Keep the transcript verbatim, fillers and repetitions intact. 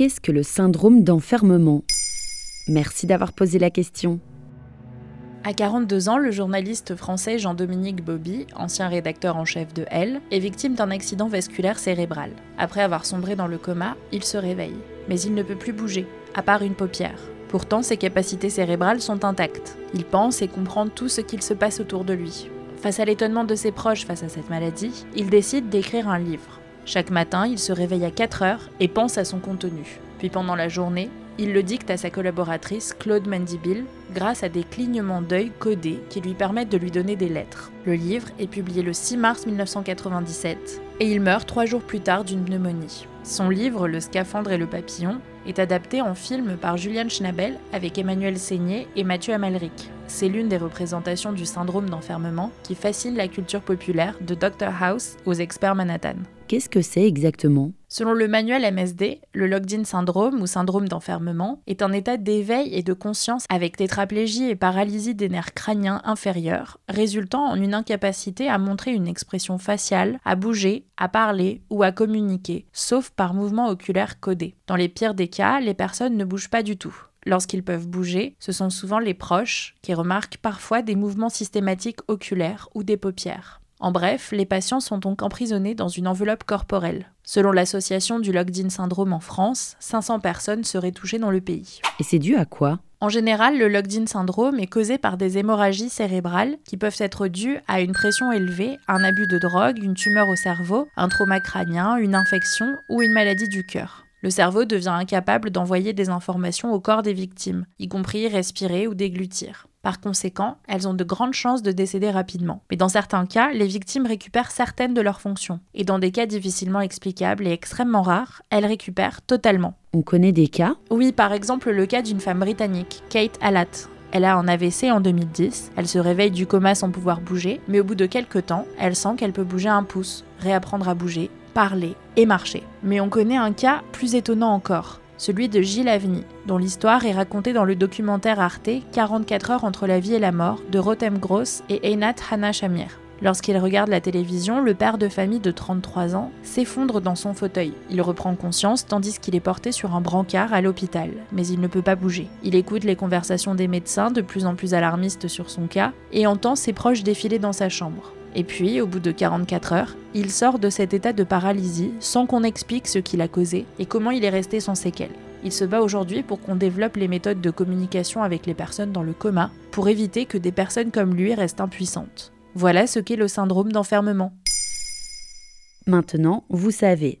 qu'est-ce que le syndrome d'enfermement ? Merci d'avoir posé la question. À quarante-deux ans, le journaliste français Jean-Dominique Bauby, ancien rédacteur en chef de Elle, est victime d'un accident vasculaire cérébral. Après avoir sombré dans le coma, il se réveille. Mais il ne peut plus bouger, à part une paupière. Pourtant, ses capacités cérébrales sont intactes. Il pense et comprend tout ce qu'il se passe autour de lui. Face à l'étonnement de ses proches face à cette maladie, il décide d'écrire un livre. Chaque matin, il se réveille à quatre heures et pense à son contenu. Puis pendant la journée, il le dicte à sa collaboratrice Claude Mandibille grâce à des clignements d'œil codés qui lui permettent de lui donner des lettres. Le livre est publié le six mars mille neuf cent quatre-vingt-dix-sept et il meurt trois jours plus tard d'une pneumonie. Son livre « Le scaphandre et le papillon » est adapté en film par Julian Schnabel avec Emmanuel Seigner et Mathieu Amalric. C'est l'une des représentations du syndrome d'enfermement qui fascine la culture populaire de docteur House aux experts Manhattan. Qu'est-ce que c'est exactement ? Selon le manuel M S D, le locked-in syndrome ou syndrome d'enfermement est un état d'éveil et de conscience avec tétraplégie et paralysie des nerfs crâniens inférieurs, résultant en une incapacité à montrer une expression faciale, à bouger, à parler ou à communiquer, sauf par mouvement oculaire codé. Dans les pires des cas, les personnes ne bougent pas du tout. Lorsqu'ils peuvent bouger, ce sont souvent les proches qui remarquent parfois des mouvements systématiques oculaires ou des paupières. En bref, les patients sont donc emprisonnés dans une enveloppe corporelle. Selon l'association du locked-in syndrome en France, cinq cents personnes seraient touchées dans le pays. Et c'est dû à quoi ? En général, le locked-in syndrome est causé par des hémorragies cérébrales qui peuvent être dues à une pression élevée, un abus de drogue, une tumeur au cerveau, un trauma crânien, une infection ou une maladie du cœur. Le cerveau devient incapable d'envoyer des informations au corps des victimes, y compris respirer ou déglutir. Par conséquent, elles ont de grandes chances de décéder rapidement. Mais dans certains cas, les victimes récupèrent certaines de leurs fonctions. Et dans des cas difficilement explicables et extrêmement rares, elles récupèrent totalement. On connaît des cas ? Oui, par exemple le cas d'une femme britannique, Kate Allatt. Elle a un A V C en deux mille dix, elle se réveille du coma sans pouvoir bouger, mais au bout de quelques temps, elle sent qu'elle peut bouger un pouce, réapprendre à bouger, parler et marcher. Mais on connaît un cas plus étonnant encore, celui de Gilles Avni, dont l'histoire est racontée dans le documentaire Arte « quarante-quatre heures entre la vie et la mort » de Rotem Gross et Einat Hana Shamir. Lorsqu'il regarde la télévision, le père de famille de trente-trois ans s'effondre dans son fauteuil. Il reprend conscience tandis qu'il est porté sur un brancard à l'hôpital, mais il ne peut pas bouger. Il écoute les conversations des médecins, de plus en plus alarmistes sur son cas, et entend ses proches défiler dans sa chambre. Et puis, au bout de quarante-quatre heures, il sort de cet état de paralysie sans qu'on explique ce qui l'a causé et comment il est resté sans séquelles. Il se bat aujourd'hui pour qu'on développe les méthodes de communication avec les personnes dans le coma pour éviter que des personnes comme lui restent impuissantes. Voilà ce qu'est le syndrome d'enfermement. Maintenant, vous savez,